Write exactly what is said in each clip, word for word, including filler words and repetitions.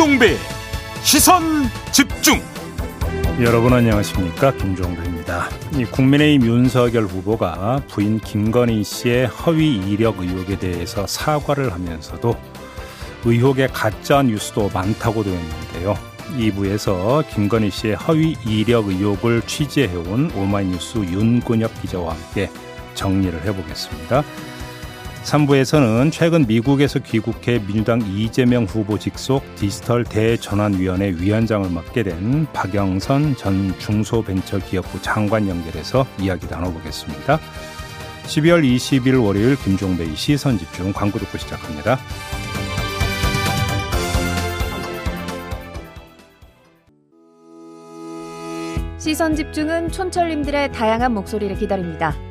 김종배 시선집중. 여러분 안녕하십니까, 김종배입니다. 이 국민의힘 윤석열 후보가 부인 김건희 씨의 허위 이력 의혹에 대해서 사과를 하면서도 의혹의 가짜 뉴스도 많다고도 했는데요. 이 부에서 김건희 씨의 허위 이력 의혹을 취재해온 오마이뉴스 윤근혁 기자와 함께 정리를 해보겠습니다. 삼 부에서는 최근 미국에서 귀국해 민주당 이재명 후보 직속 디지털 대전환위원회 위원장을 맡게 된 박영선 전 중소벤처기업부 장관 연결해서 이야기 나눠보겠습니다. 십이월 이십일 월요일 김종배의 시선집중, 광고 듣고 시작합니다. 시선집중은 촌철님들의 다양한 목소리를 기다립니다.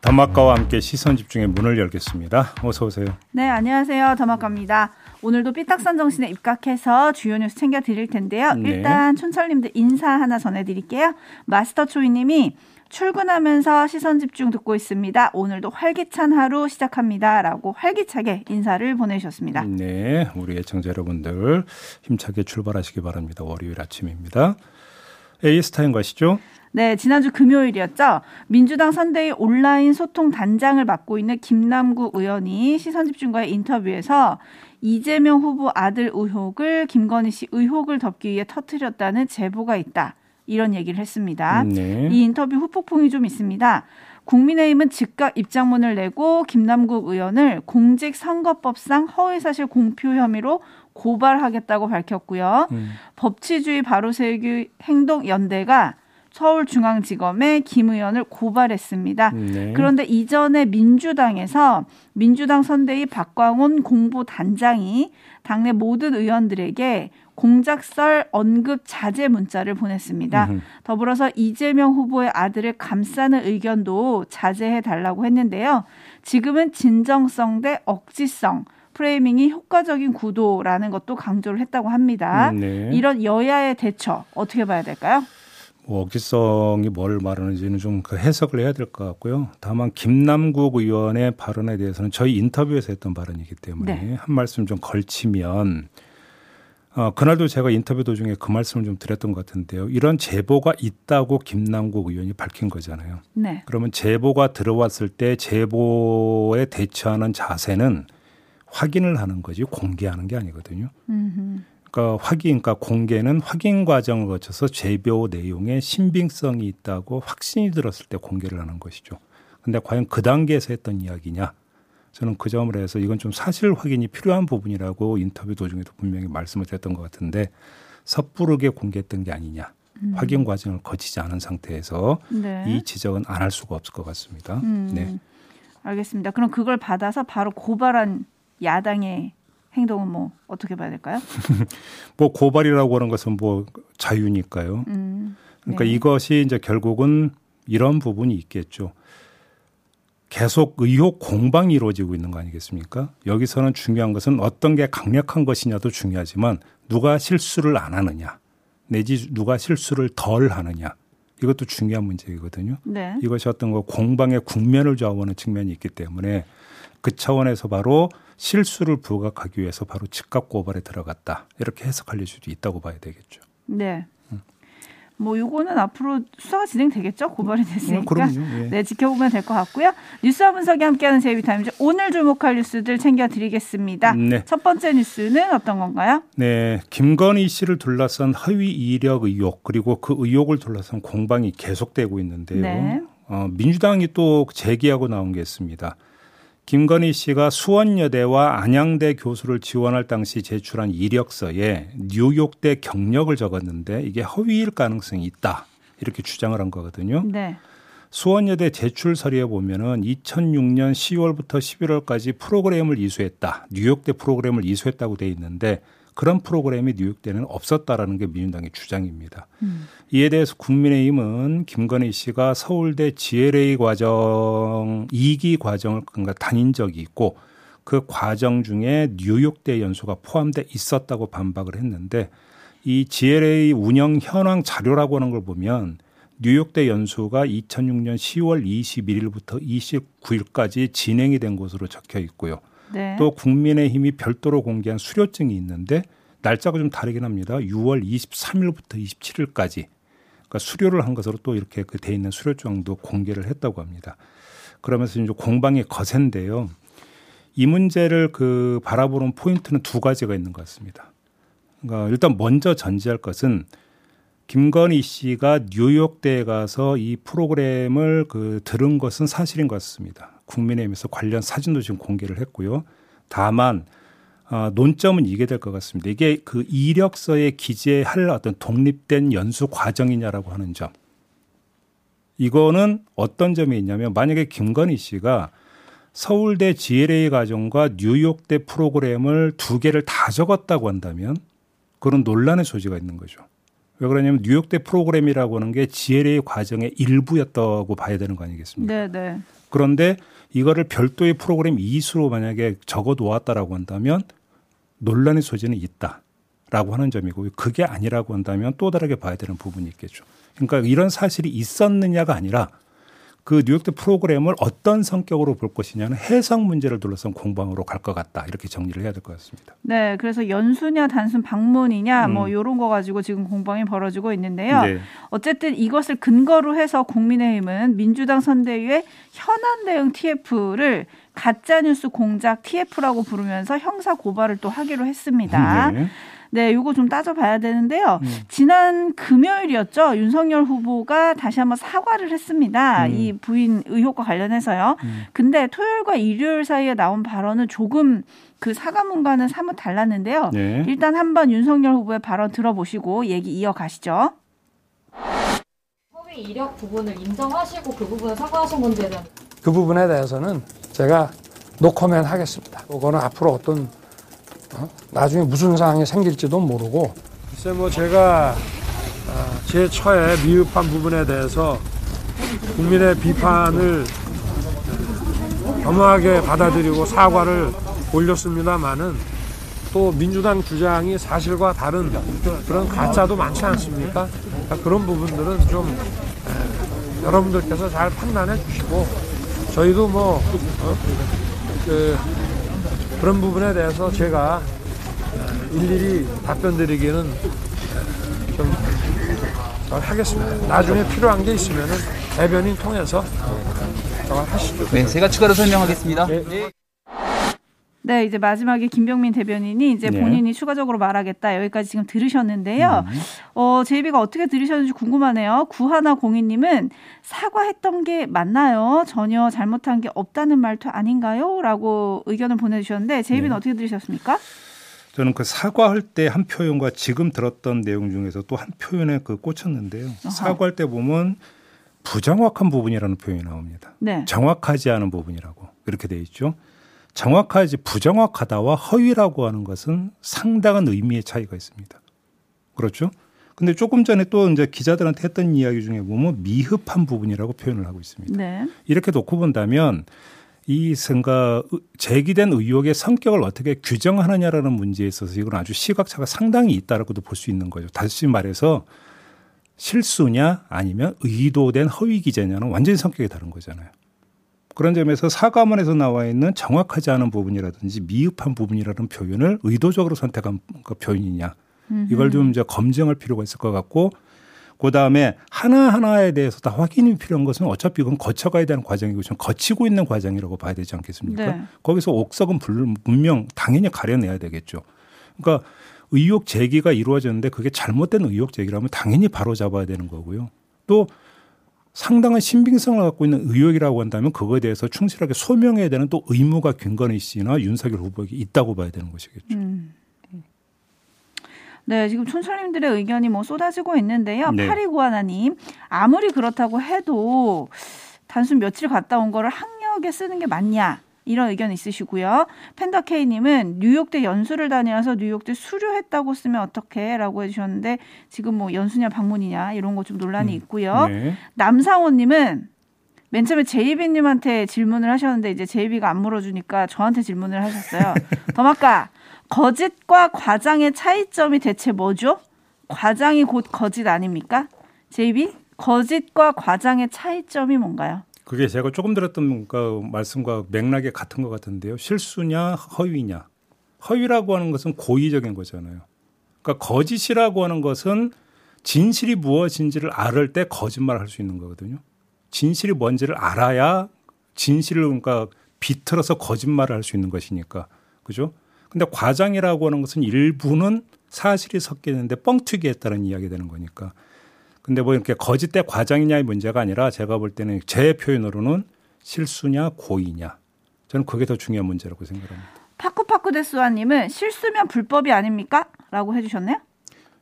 더마까와 함께 시선집중의 문을 열겠습니다. 어서 오세요. 네, 안녕하세요. 더마까입니다. 오늘도 삐딱선 정신에 입각해서 주요 뉴스 챙겨드릴 텐데요. 네. 일단 촌철님들 인사 하나 전해드릴게요. 마스터 초이님이 출근하면서 시선집중 듣고 있습니다. 오늘도 활기찬 하루 시작합니다. 라고 활기차게 인사를 보내주셨습니다. 네, 우리 애청자 여러분들 힘차게 출발하시기 바랍니다. 월요일 아침입니다. 에이에스 타임 가시죠? 네, 지난주 금요일이었죠. 민주당 선대위 온라인 소통 단장을 맡고 있는 김남국 의원이 시선집중과의 인터뷰에서 이재명 후보 아들 의혹을 김건희 씨 의혹을 덮기 위해 터뜨렸다는 제보가 있다, 이런 얘기를 했습니다. 네. 이 인터뷰 후폭풍이 좀 있습니다. 국민의힘은 즉각 입장문을 내고 김남국 의원을 공직선거법상 허위사실 공표 혐의로 고발하겠다고 밝혔고요. 음. 법치주의 바로세우기 행동연대가 서울중앙지검에 김 의원을 고발했습니다. 네. 그런데 이전에 민주당에서 민주당 선대위 박광온 공보단장이 당내 모든 의원들에게 공작설 언급 자제 문자를 보냈습니다. 으흠. 더불어서 이재명 후보의 아들을 감싸는 의견도 자제해달라고 했는데요. 지금은 진정성 대 억지성, 프레이밍이 효과적인 구도라는 것도 강조를 했다고 합니다. 음, 네. 이런 여야의 대처 어떻게 봐야 될까요? 뭐 억지성이 뭘 말하는지는 좀 그 해석을 해야 될 것 같고요. 다만 김남국 의원의 발언에 대해서는 저희 인터뷰에서 했던 발언이기 때문에 네. 한 말씀 좀 걸치면, 어, 그날도 제가 인터뷰 도중에 그 말씀을 좀 드렸던 것 같은데요. 이런 제보가 있다고 김남국 의원이 밝힌 거잖아요. 네. 그러면 제보가 들어왔을 때 제보에 대처하는 자세는 확인을 하는 거지 공개하는 게 아니거든요. 음흠. 그러니까 확인, 그러니까 공개는 확인 과정을 거쳐서 제보 내용에 신빙성이 있다고 확신이 들었을 때 공개를 하는 것이죠. 그런데 과연 그 단계에서 했던 이야기냐? 저는 그 점을 해서 이건 좀 사실 확인이 필요한 부분이라고 인터뷰 도중에도 분명히 말씀을 드렸던 것 같은데, 섣부르게 공개했던 게 아니냐. 음. 확인 과정을 거치지 않은 상태에서 네. 이 지적은 안 할 수가 없을 것 같습니다. 음. 네, 알겠습니다. 그럼 그걸 받아서 바로 고발한 야당의 행동은 뭐 어떻게 봐야 될까요? 뭐 고발이라고 하는 것은 뭐 자유니까요. 음. 그러니까 네. 이것이 이제 결국은 이런 부분이 있겠죠. 계속 의혹 공방이 이루어지고 있는 거 아니겠습니까? 여기서는 중요한 것은 어떤 게 강력한 것이냐도 중요하지만 누가 실수를 안 하느냐, 내지 누가 실수를 덜 하느냐, 이것도 중요한 문제이거든요. 네. 이것이 어떤 거 공방의 국면을 좌우하는 측면이 있기 때문에 그 차원에서 바로 실수를 부각하기 위해서 바로 즉각 고발에 들어갔다, 이렇게 해석할 수도 있다고 봐야 되겠죠. 네. 뭐 요거는 앞으로 수사가 진행되겠죠? 고발이 됐으니까. 어, 그럼요. 예. 네, 지켜보면 될 것 같고요. 뉴스와 분석이 함께하는 제이비타임즈, 오늘 주목할 뉴스들 챙겨드리겠습니다. 네. 첫 번째 뉴스는 어떤 건가요? 네, 김건희 씨를 둘러싼 허위 이력 의혹, 그리고 그 의혹을 둘러싼 공방이 계속되고 있는데요. 네. 어, 민주당이 또 제기하고 나온 게 있습니다. 김건희 씨가 수원여대와 안양대 교수를 지원할 당시 제출한 이력서에 뉴욕대 경력을 적었는데 이게 허위일 가능성이 있다, 이렇게 주장을 한 거거든요. 네. 수원여대 제출 서류에 보면은 이천육년 시월부터 십일월까지 프로그램을 이수했다, 뉴욕대 프로그램을 이수했다고 돼 있는데 그런 프로그램이 뉴욕 때는 없었다라는 게 민주당의 주장입니다. 음. 이에 대해서 국민의힘은 김건희 씨가 서울대 지엘에이 과정 이 기 과정을 다닌 적이 있고 그 과정 중에 뉴욕대 연수가 포함돼 있었다고 반박을 했는데 이 지엘에이 운영 현황 자료라고 하는 걸 보면 뉴욕대 연수가 이천육년 시월 이십일일부터 이십구일까지 진행이 된 것으로 적혀 있고요. 네. 또 국민의힘이 별도로 공개한 수료증이 있는데 날짜가 좀 다르긴 합니다. 유월 이십삼일부터 이십칠일까지 그러니까 수료를 한 것으로 또 이렇게 그 돼 있는 수료증도 공개를 했다고 합니다. 그러면서 이제 공방이 거센데요. 이 문제를 그 바라보는 포인트는 두 가지가 있는 것 같습니다. 그러니까 일단 먼저 전제할 것은 김건희 씨가 뉴욕대에 가서 이 프로그램을 그 들은 것은 사실인 것 같습니다. 국민의힘에서 관련 사진도 지금 공개를 했고요. 다만 어, 논점은 이게 될 것 같습니다. 이게 그 이력서에 기재할 어떤 독립된 연수 과정이냐라고 하는 점. 이거는 어떤 점이 있냐면 만약에 김건희 씨가 서울대 지엘에이 과정과 뉴욕대 프로그램을 두 개를 다 적었다고 한다면 그런 논란의 소지가 있는 거죠. 왜 그러냐면 뉴욕대 프로그램이라고 하는 게 지엘에이 과정의 일부였다고 봐야 되는 거 아니겠습니까? 네, 네. 그런데 이거를 별도의 프로그램 이수로 만약에 적어놓았다라고 한다면 논란의 소지는 있다라고 하는 점이고 그게 아니라고 한다면 또 다르게 봐야 되는 부분이 있겠죠. 그러니까 이런 사실이 있었느냐가 아니라 그 뉴욕대 프로그램을 어떤 성격으로 볼 것이냐는 해석 문제를 둘러싼 공방으로 갈 것 같다. 이렇게 정리를 해야 될 것 같습니다. 네, 그래서 연수냐 단순 방문이냐 음. 뭐 이런 거 가지고 지금 공방이 벌어지고 있는데요. 네. 어쨌든 이것을 근거로 해서 국민의힘은 민주당 선대위의 현안 대응 티에프를 가짜뉴스 공작 티에프라고 부르면서 형사 고발을 또 하기로 했습니다. 네. 네, 이거 좀 따져봐야 되는데요. 음. 지난 금요일이었죠. 윤석열 후보가 다시 한번 사과를 했습니다. 음. 이 부인 의혹과 관련해서요. 음. 근데 토요일과 일요일 사이에 나온 발언은 조금 그 사과문과는 사뭇 달랐는데요. 네. 일단 한번 윤석열 후보의 발언 들어보시고 얘기 이어가시죠. 허위 이력 부분을 인정하시고 그 부분을 사과하신 건지에 대한 그 부분에 대해서는 제가 노코멘 하겠습니다. 그거는 앞으로 어떤 어? 나중에 무슨 상황이 생길지도 모르고 글쎄 뭐 제가 어, 제 처에 미흡한 부분에 대해서 국민의 비판을 겸허하게 받아들이고 사과를 올렸습니다마는 또 민주당 주장이 사실과 다른 그런 가짜도 많지 않습니까? 그러니까 그런 부분들은 좀 에, 여러분들께서 잘 판단해 주시고 저희도 뭐 어? 그, 그런 부분에 대해서 제가 일일이 답변드리기는 좀 하겠습니다. 나중에 필요한 게 있으면 대변인 통해서 하시죠. 네, 제가 추가로 설명하겠습니다. 네. 네, 이제 마지막에 김병민 대변인이 이제 본인이 네. 추가적으로 말하겠다 여기까지 지금 들으셨는데요. 음. 어, 제이비가 어떻게 들으셨는지 궁금하네요. 구하나공이님은 사과했던 게 맞나요? 전혀 잘못한 게 없다는 말투 아닌가요? 라고 의견을 보내주셨는데 제이비는 네. 어떻게 들으셨습니까? 저는 그 사과할 때 한 표현과 지금 들었던 내용 중에서 또 한 표현에 그 꽂혔는데요. 어허. 사과할 때 보면 부정확한 부분이라는 표현이 나옵니다. 네. 정확하지 않은 부분이라고 이렇게 돼 있죠. 정확하지 부정확하다와 허위라고 하는 것은 상당한 의미의 차이가 있습니다. 그렇죠? 근데 조금 전에 또 이제 기자들한테 했던 이야기 중에 보면 미흡한 부분이라고 표현을 하고 있습니다. 네. 이렇게 놓고 본다면 이 생각 제기된 의혹의 성격을 어떻게 규정하느냐라는 문제에 있어서 이건 아주 시각차가 상당히 있다라고도 볼 수 있는 거죠. 다시 말해서 실수냐 아니면 의도된 허위 기재냐는 완전히 성격이 다른 거잖아요. 그런 점에서 사과문에서 나와 있는 정확하지 않은 부분이라든지 미흡한 부분이라는 표현을 의도적으로 선택한 표현이냐. 이걸 좀 이제 검증할 필요가 있을 것 같고 그다음에 하나하나에 대해서 다 확인이 필요한 것은 어차피 이건 거쳐가야 되는 과정이고 지금 거치고 있는 과정이라고 봐야 되지 않겠습니까? 네. 거기서 옥석은 분명 당연히 가려내야 되겠죠. 그러니까 의혹 제기가 이루어졌는데 그게 잘못된 의혹 제기라면 당연히 바로잡아야 되는 거고요. 또 상당한 신빙성을 갖고 있는 의혹이라고 한다면 그거에 대해서 충실하게 소명해야 되는 또 의무가 김건희 씨나 윤석열 후보에게 있다고 봐야 되는 것이겠죠. 음. 네, 지금 촌철님들의 의견이 뭐 쏟아지고 있는데요. 네. 파리구하나님, 아무리 그렇다고 해도 단순 며칠 갔다 온 거를 학력에 쓰는 게 맞냐? 이런 의견 있으시고요. 펜더K님은 뉴욕대 연수를 다녀와서 뉴욕대 수료했다고 쓰면 어떡해? 라고 해주셨는데 지금 뭐 연수냐 방문이냐 이런 거 좀 논란이 음. 있고요. 네. 남상호님은 맨 처음에 제이비님한테 질문을 하셨는데 이제 제이비가 안 물어주니까 저한테 질문을 하셨어요. 더마까 거짓과 과장의 차이점이 대체 뭐죠? 과장이 곧 거짓 아닙니까? 제이비, 거짓과 과장의 차이점이 뭔가요? 그게 제가 조금 들었던 말씀과 맥락이 같은 것 같은데요. 실수냐 허위냐. 허위라고 하는 것은 고의적인 거잖아요. 그러니까 거짓이라고 하는 것은 진실이 무엇인지를 알을 때 거짓말을 할 수 있는 거거든요. 진실이 뭔지를 알아야 진실을 그러니까 비틀어서 거짓말을 할 수 있는 것이니까. 그죠? 근데 과장이라고 하는 것은 일부는 사실이 섞이는데 뻥튀기 했다는 이야기 되는 거니까. 근데 뭐 이렇게 거짓 대 과장이냐의 문제가 아니라 제가 볼 때는 제 표현으로는 실수냐 고의냐. 저는 그게 더 중요한 문제라고 생각합니다. 파쿠파쿠데스와님은 실수면 불법이 아닙니까? 라고 해주셨네요.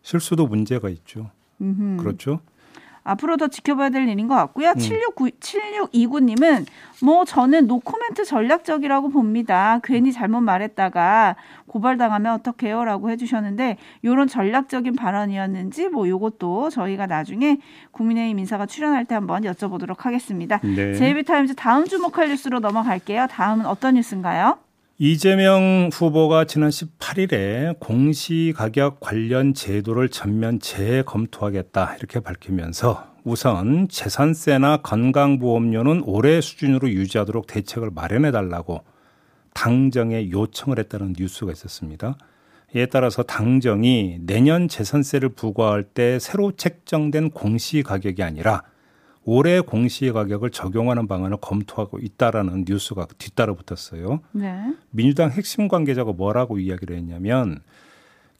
실수도 문제가 있죠. 음흠. 그렇죠. 앞으로 더 지켜봐야 될 일인 것 같고요. 음. 칠육이구님은 뭐 저는 노코멘트 전략적이라고 봅니다. 괜히 잘못 말했다가 고발당하면 어떡해요? 라고 해주셨는데 이런 전략적인 발언이었는지 뭐 이것도 저희가 나중에 국민의힘 인사가 출연할 때 한번 여쭤보도록 하겠습니다. 네. 제이비타임즈 다음 주목할 뉴스로 넘어갈게요. 다음은 어떤 뉴스인가요? 이재명 후보가 지난 십팔일에 공시가격 관련 제도를 전면 재검토하겠다 이렇게 밝히면서 우선 재산세나 건강보험료는 올해 수준으로 유지하도록 대책을 마련해달라고 당정에 요청을 했다는 뉴스가 있었습니다. 이에 따라서 당정이 내년 재산세를 부과할 때 새로 책정된 공시가격이 아니라 올해 공시가격을 적용하는 방안을 검토하고 있다라는 뉴스가 뒤따라 붙었어요. 네. 민주당 핵심 관계자가 뭐라고 이야기를 했냐면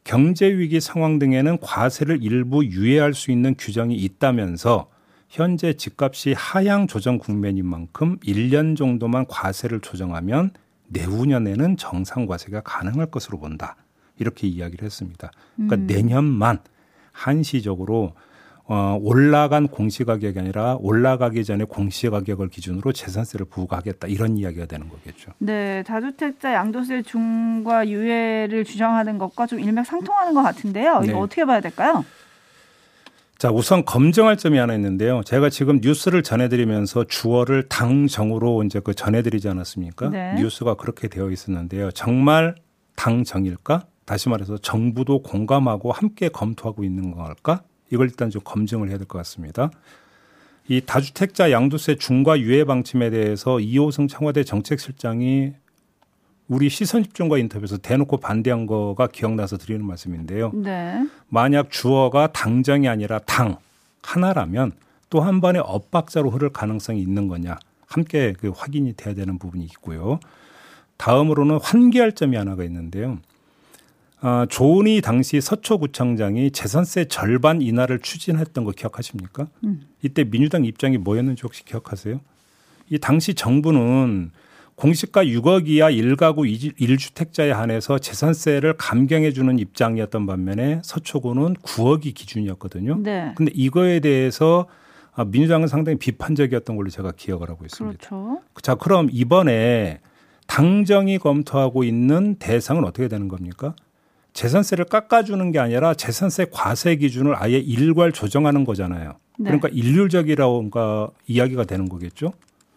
경제 위기 상황 등에는 과세를 일부 유예할 수 있는 규정이 있다면서 현재 집값이 하향 조정 국면인 만큼 일 년 정도만 과세를 조정하면 내후년에는 정상 과세가 가능할 것으로 본다. 이렇게 이야기를 했습니다. 그러니까 음. 내년만 한시적으로 어, 올라간 공시가격이 아니라 올라가기 전에 공시가격을 기준으로 재산세를 부과하겠다 이런 이야기가 되는 거겠죠. 네, 다주택자 양도세 중과 유예를 주장하는 것과 좀 일맥상통하는 것 같은데요. 이거 네. 어떻게 봐야 될까요? 자, 우선 검증할 점이 하나 있는데요. 제가 지금 뉴스를 전해드리면서 주어를 당정으로 이제 그 전해드리지 않았습니까? 네. 뉴스가 그렇게 되어 있었는데요. 정말 당정일까? 다시 말해서 정부도 공감하고 함께 검토하고 있는 걸까? 이걸 일단 좀 검증을 해야 될 것 같습니다. 이 다주택자 양도세 중과 유예 방침에 대해서 이호승 청와대 정책실장이 우리 시선집중과 인터뷰에서 대놓고 반대한 거가 기억나서 드리는 말씀인데요. 네. 만약 주어가 당정이 아니라 당 하나라면 또 한 번의 엇박자로 흐를 가능성이 있는 거냐. 함께 그 확인이 돼야 되는 부분이 있고요. 다음으로는 환기할 점이 하나가 있는데요. 아, 조은희 당시 서초구청장이 재산세 절반 인하를 추진했던 거 기억하십니까? 음. 이때 민주당 입장이 뭐였는지 혹시 기억하세요? 이 당시 정부는 공시가 육억 이하 일 가구 일 주택자에 한해서 재산세를 감경해 주는 입장이었던 반면에 서초구는 구억이 기준이었거든요. 네. 근데 이거에 대해서 민주당은 상당히 비판적이었던 걸로 제가 기억을 하고 있습니다. 그렇죠. 자, 그럼 이번에 당정이 검토하고 있는 대상은 어떻게 되는 겁니까? 재산세를 깎아주는 게 아니라 재산세 과세 기준을 아예 일괄 조정하는 거잖아요. 네. 그러니까 일률적이라고 그러니까 이야기가 되는 거겠죠.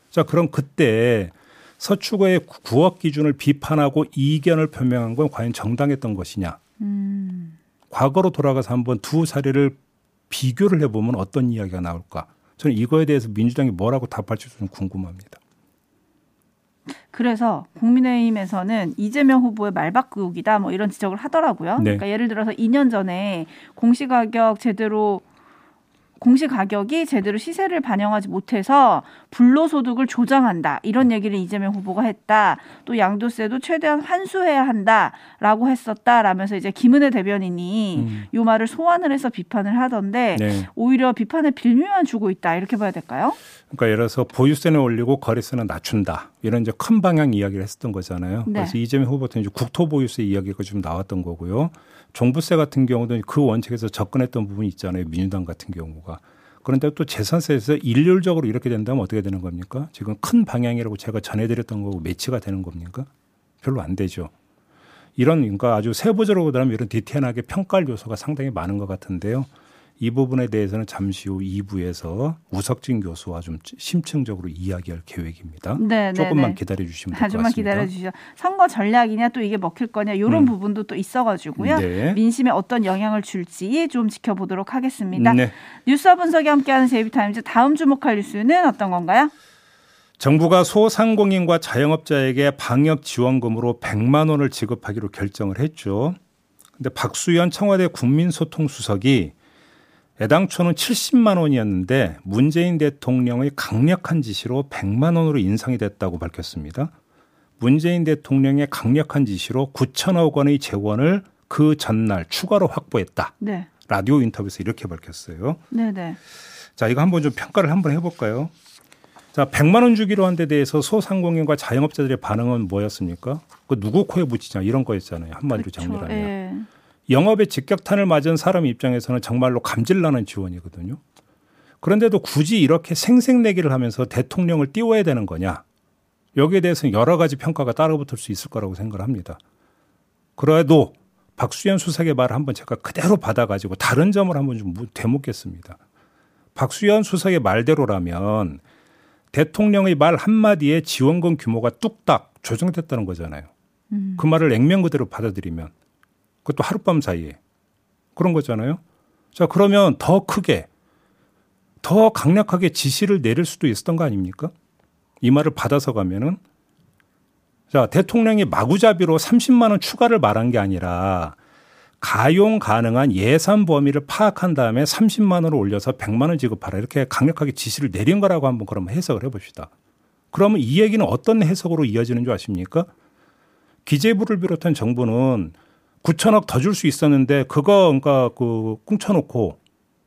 자, 그럼 그때 서초구의 구억 기준을 비판하고 이견을 표명한 건 과연 정당했던 것이냐. 음. 과거로 돌아가서 한번 두 사례를 비교를 해보면 어떤 이야기가 나올까. 저는 이거에 대해서 민주당이 뭐라고 답할지 좀 궁금합니다. 그래서 국민의힘에서는 이재명 후보의 말바꾸기다 뭐 이런 지적을 하더라고요. 네. 그러니까 예를 들어서 이 년 전에 공시가격 제대로 공시가격이 제대로 시세를 반영하지 못해서 불로소득을 조장한다. 이런 얘기를 이재명 후보가 했다. 또 양도세도 최대한 환수해야 한다라고 했었다라면서 이제 김은혜 대변인이 음. 이 말을 소환을 해서 비판을 하던데 네. 오히려 비판에 빌미만 주고 있다. 이렇게 봐야 될까요? 그러니까 예를 들어서 보유세는 올리고 거래세는 낮춘다. 이런 이제 큰 방향 이야기를 했었던 거잖아요. 네. 그래서 이재명 후보부터 이제 국토보유세 이야기가 좀 나왔던 거고요. 종부세 같은 경우도 그 원칙에서 접근했던 부분이 있잖아요. 민주당 같은 경우가. 그런데 또 재산세에서 일률적으로 이렇게 된다면 어떻게 되는 겁니까? 지금 큰 방향이라고 제가 전해드렸던 거고 매치가 되는 겁니까? 별로 안 되죠. 이런, 그러니까 아주 세부적으로 보다면 이런 디테일하게 평가할 요소가 상당히 많은 것 같은데요. 이 부분에 대해서는 잠시 후 이 부에서 우석진 교수와 좀 심층적으로 이야기할 계획입니다. 네, 조금만 네, 기다려 주시면 될 것 같습니다. 조금만 기다려 주시죠. 선거 전략이냐 또 이게 먹힐 거냐 이런 음. 부분도 또 있어가지고요. 네. 민심에 어떤 영향을 줄지 좀 지켜보도록 하겠습니다. 네. 뉴스와 분석이 함께하는 제이비타임즈 다음 주목할 뉴스는 어떤 건가요? 정부가 소상공인과 자영업자에게 방역지원금으로 백만 원을 지급하기로 결정을 했죠. 그런데 박수현 청와대 국민소통수석이 애당초는 칠십만 원이었는데 문재인 대통령의 강력한 지시로 백만 원으로 인상이 됐다고 밝혔습니다. 문재인 대통령의 강력한 지시로 구천억 원의 재원을 그 전날 추가로 확보했다. 네. 라디오 인터뷰에서 이렇게 밝혔어요. 네, 네. 자, 이거 한번 좀 평가를 한번 해볼까요? 자, 백만 원 주기로 한 데 대해서 소상공인과 자영업자들의 반응은 뭐였습니까? 그 누구 코에 묻히냐 이런 거였잖아요. 한마디로 정리하면. 영업에 직격탄을 맞은 사람 입장에서는 정말로 감질나는 지원이거든요. 그런데도 굳이 이렇게 생색내기를 하면서 대통령을 띄워야 되는 거냐. 여기에 대해서는 여러 가지 평가가 따라붙을 수 있을 거라고 생각을 합니다. 그래도 박수현 수석의 말을 한번 제가 그대로 받아가지고 다른 점을 한번 좀 되묻겠습니다. 박수현 수석의 말대로라면 대통령의 말 한마디에 지원금 규모가 뚝딱 조정됐다는 거잖아요. 음. 그 말을 액면 그대로 받아들이면. 그것도 하룻밤 사이에 그런 거잖아요. 자, 그러면 더 크게 더 강력하게 지시를 내릴 수도 있었던 거 아닙니까? 이 말을 받아서 가면은 자, 대통령이 마구잡이로 삼십만 원 추가를 말한 게 아니라 가용 가능한 예산 범위를 파악한 다음에 삼십만 원을 올려서 백만 원 지급하라 이렇게 강력하게 지시를 내린 거라고 한번 그럼 해석을 해봅시다. 그러면 이 얘기는 어떤 해석으로 이어지는 줄 아십니까? 기재부를 비롯한 정부는 구천억 더 줄 수 있었는데 그거 그러니까 그 꿍쳐놓고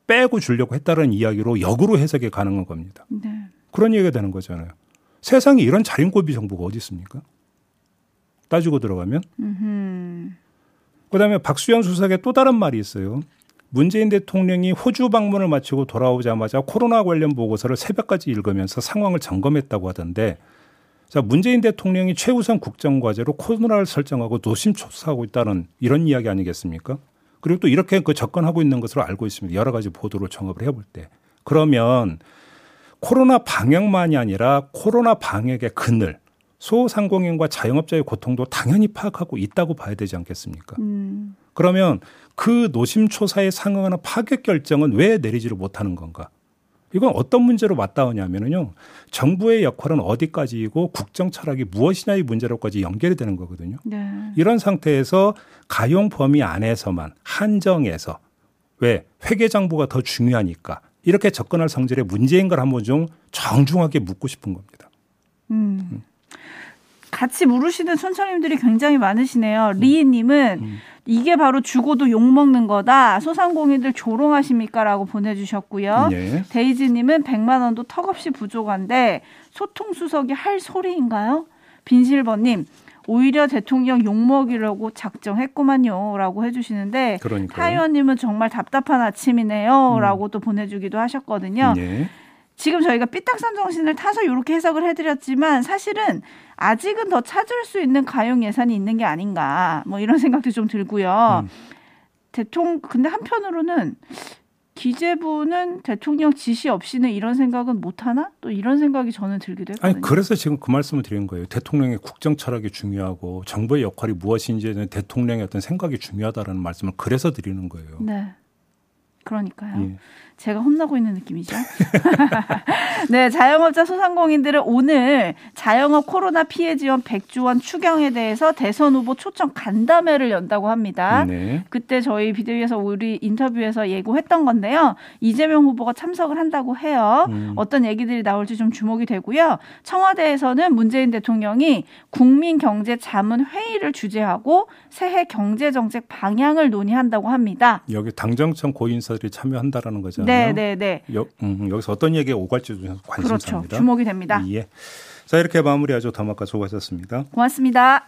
빼고 주려고 했다는 이야기로 역으로 해석이 가능한 겁니다. 네. 그런 얘기가 되는 거잖아요. 세상에 이런 자린고비 정부가 어디 있습니까? 따지고 들어가면. 음흠. 그다음에 박수현 수석의 또 다른 말이 있어요. 문재인 대통령이 호주 방문을 마치고 돌아오자마자 코로나 관련 보고서를 새벽까지 읽으면서 상황을 점검했다고 하던데 자, 문재인 대통령이 최우선 국정과제로 코로나를 설정하고 노심초사하고 있다는 이런 이야기 아니겠습니까? 그리고 또 이렇게 그 접근하고 있는 것으로 알고 있습니다. 여러 가지 보도로 종합을 해볼 때. 그러면 코로나 방역만이 아니라 코로나 방역의 그늘, 소상공인과 자영업자의 고통도 당연히 파악하고 있다고 봐야 되지 않겠습니까? 음. 그러면 그 노심초사에 상응하는 파격 결정은 왜 내리지를 못하는 건가? 이건 어떤 문제로 맞닿으냐면요. 정부의 역할은 어디까지이고 국정 철학이 무엇이냐의 문제로까지 연결이 되는 거거든요. 네. 이런 상태에서 가용 범위 안에서만 한정해서 왜 회계장부가 더 중요하니까 이렇게 접근할 성질의 문제인 걸 한번 좀 정중하게 묻고 싶은 겁니다. 음. 음. 같이 물으시는 촌철님들이 굉장히 많으시네요. 리희님은 음. 이게 바로 주고도 욕먹는 거다. 소상공인들 조롱하십니까? 라고 보내주셨고요. 네. 데이지님은 백만 원도 턱없이 부족한데 소통수석이 할 소리인가요? 빈실버님. 오히려 대통령 욕먹이려고 작정했구만요 라고 해주시는데 타 의원님은 정말 답답한 아침이네요 음. 라고 또 보내주기도 하셨거든요. 네. 지금 저희가 삐딱선 정신을 타서 이렇게 해석을 해드렸지만 사실은 아직은 더 찾을 수 있는 가용 예산이 있는 게 아닌가 뭐 이런 생각도 좀 들고요. 음. 대통령 근데 한편으로는 기재부는 대통령 지시 없이는 이런 생각은 못하나? 또 이런 생각이 저는 들기도 했거든요. 아니, 그래서 지금 그 말씀을 드린 거예요. 대통령의 국정 철학이 중요하고 정부의 역할이 무엇인지에 대한 대통령의 어떤 생각이 중요하다는 말씀을 그래서 드리는 거예요. 네. 그러니까요. 예. 제가 혼나고 있는 느낌이죠. 네, 자영업자 소상공인들은 오늘 자영업 코로나 피해 지원 백조 원 추경에 대해서 대선 후보 초청 간담회를 연다고 합니다. 네. 그때 저희 비대위에서 우리 인터뷰에서 예고했던 건데요. 이재명 후보가 참석을 한다고 해요. 음. 어떤 얘기들이 나올지 좀 주목이 되고요. 청와대에서는 문재인 대통령이 국민경제자문회의를 주재하고 새해 경제정책 방향을 논의한다고 합니다. 여기 당정청 고인사들이 참여한다라는 거죠. 네, 네, 네. 여, 음, 여기서 어떤 얘기가 오갈지도 관심사입니다. 그렇죠. 주목이 됩니다. 예. 자, 이렇게 마무리하죠. 더마까 수고하셨습니다. 고맙습니다.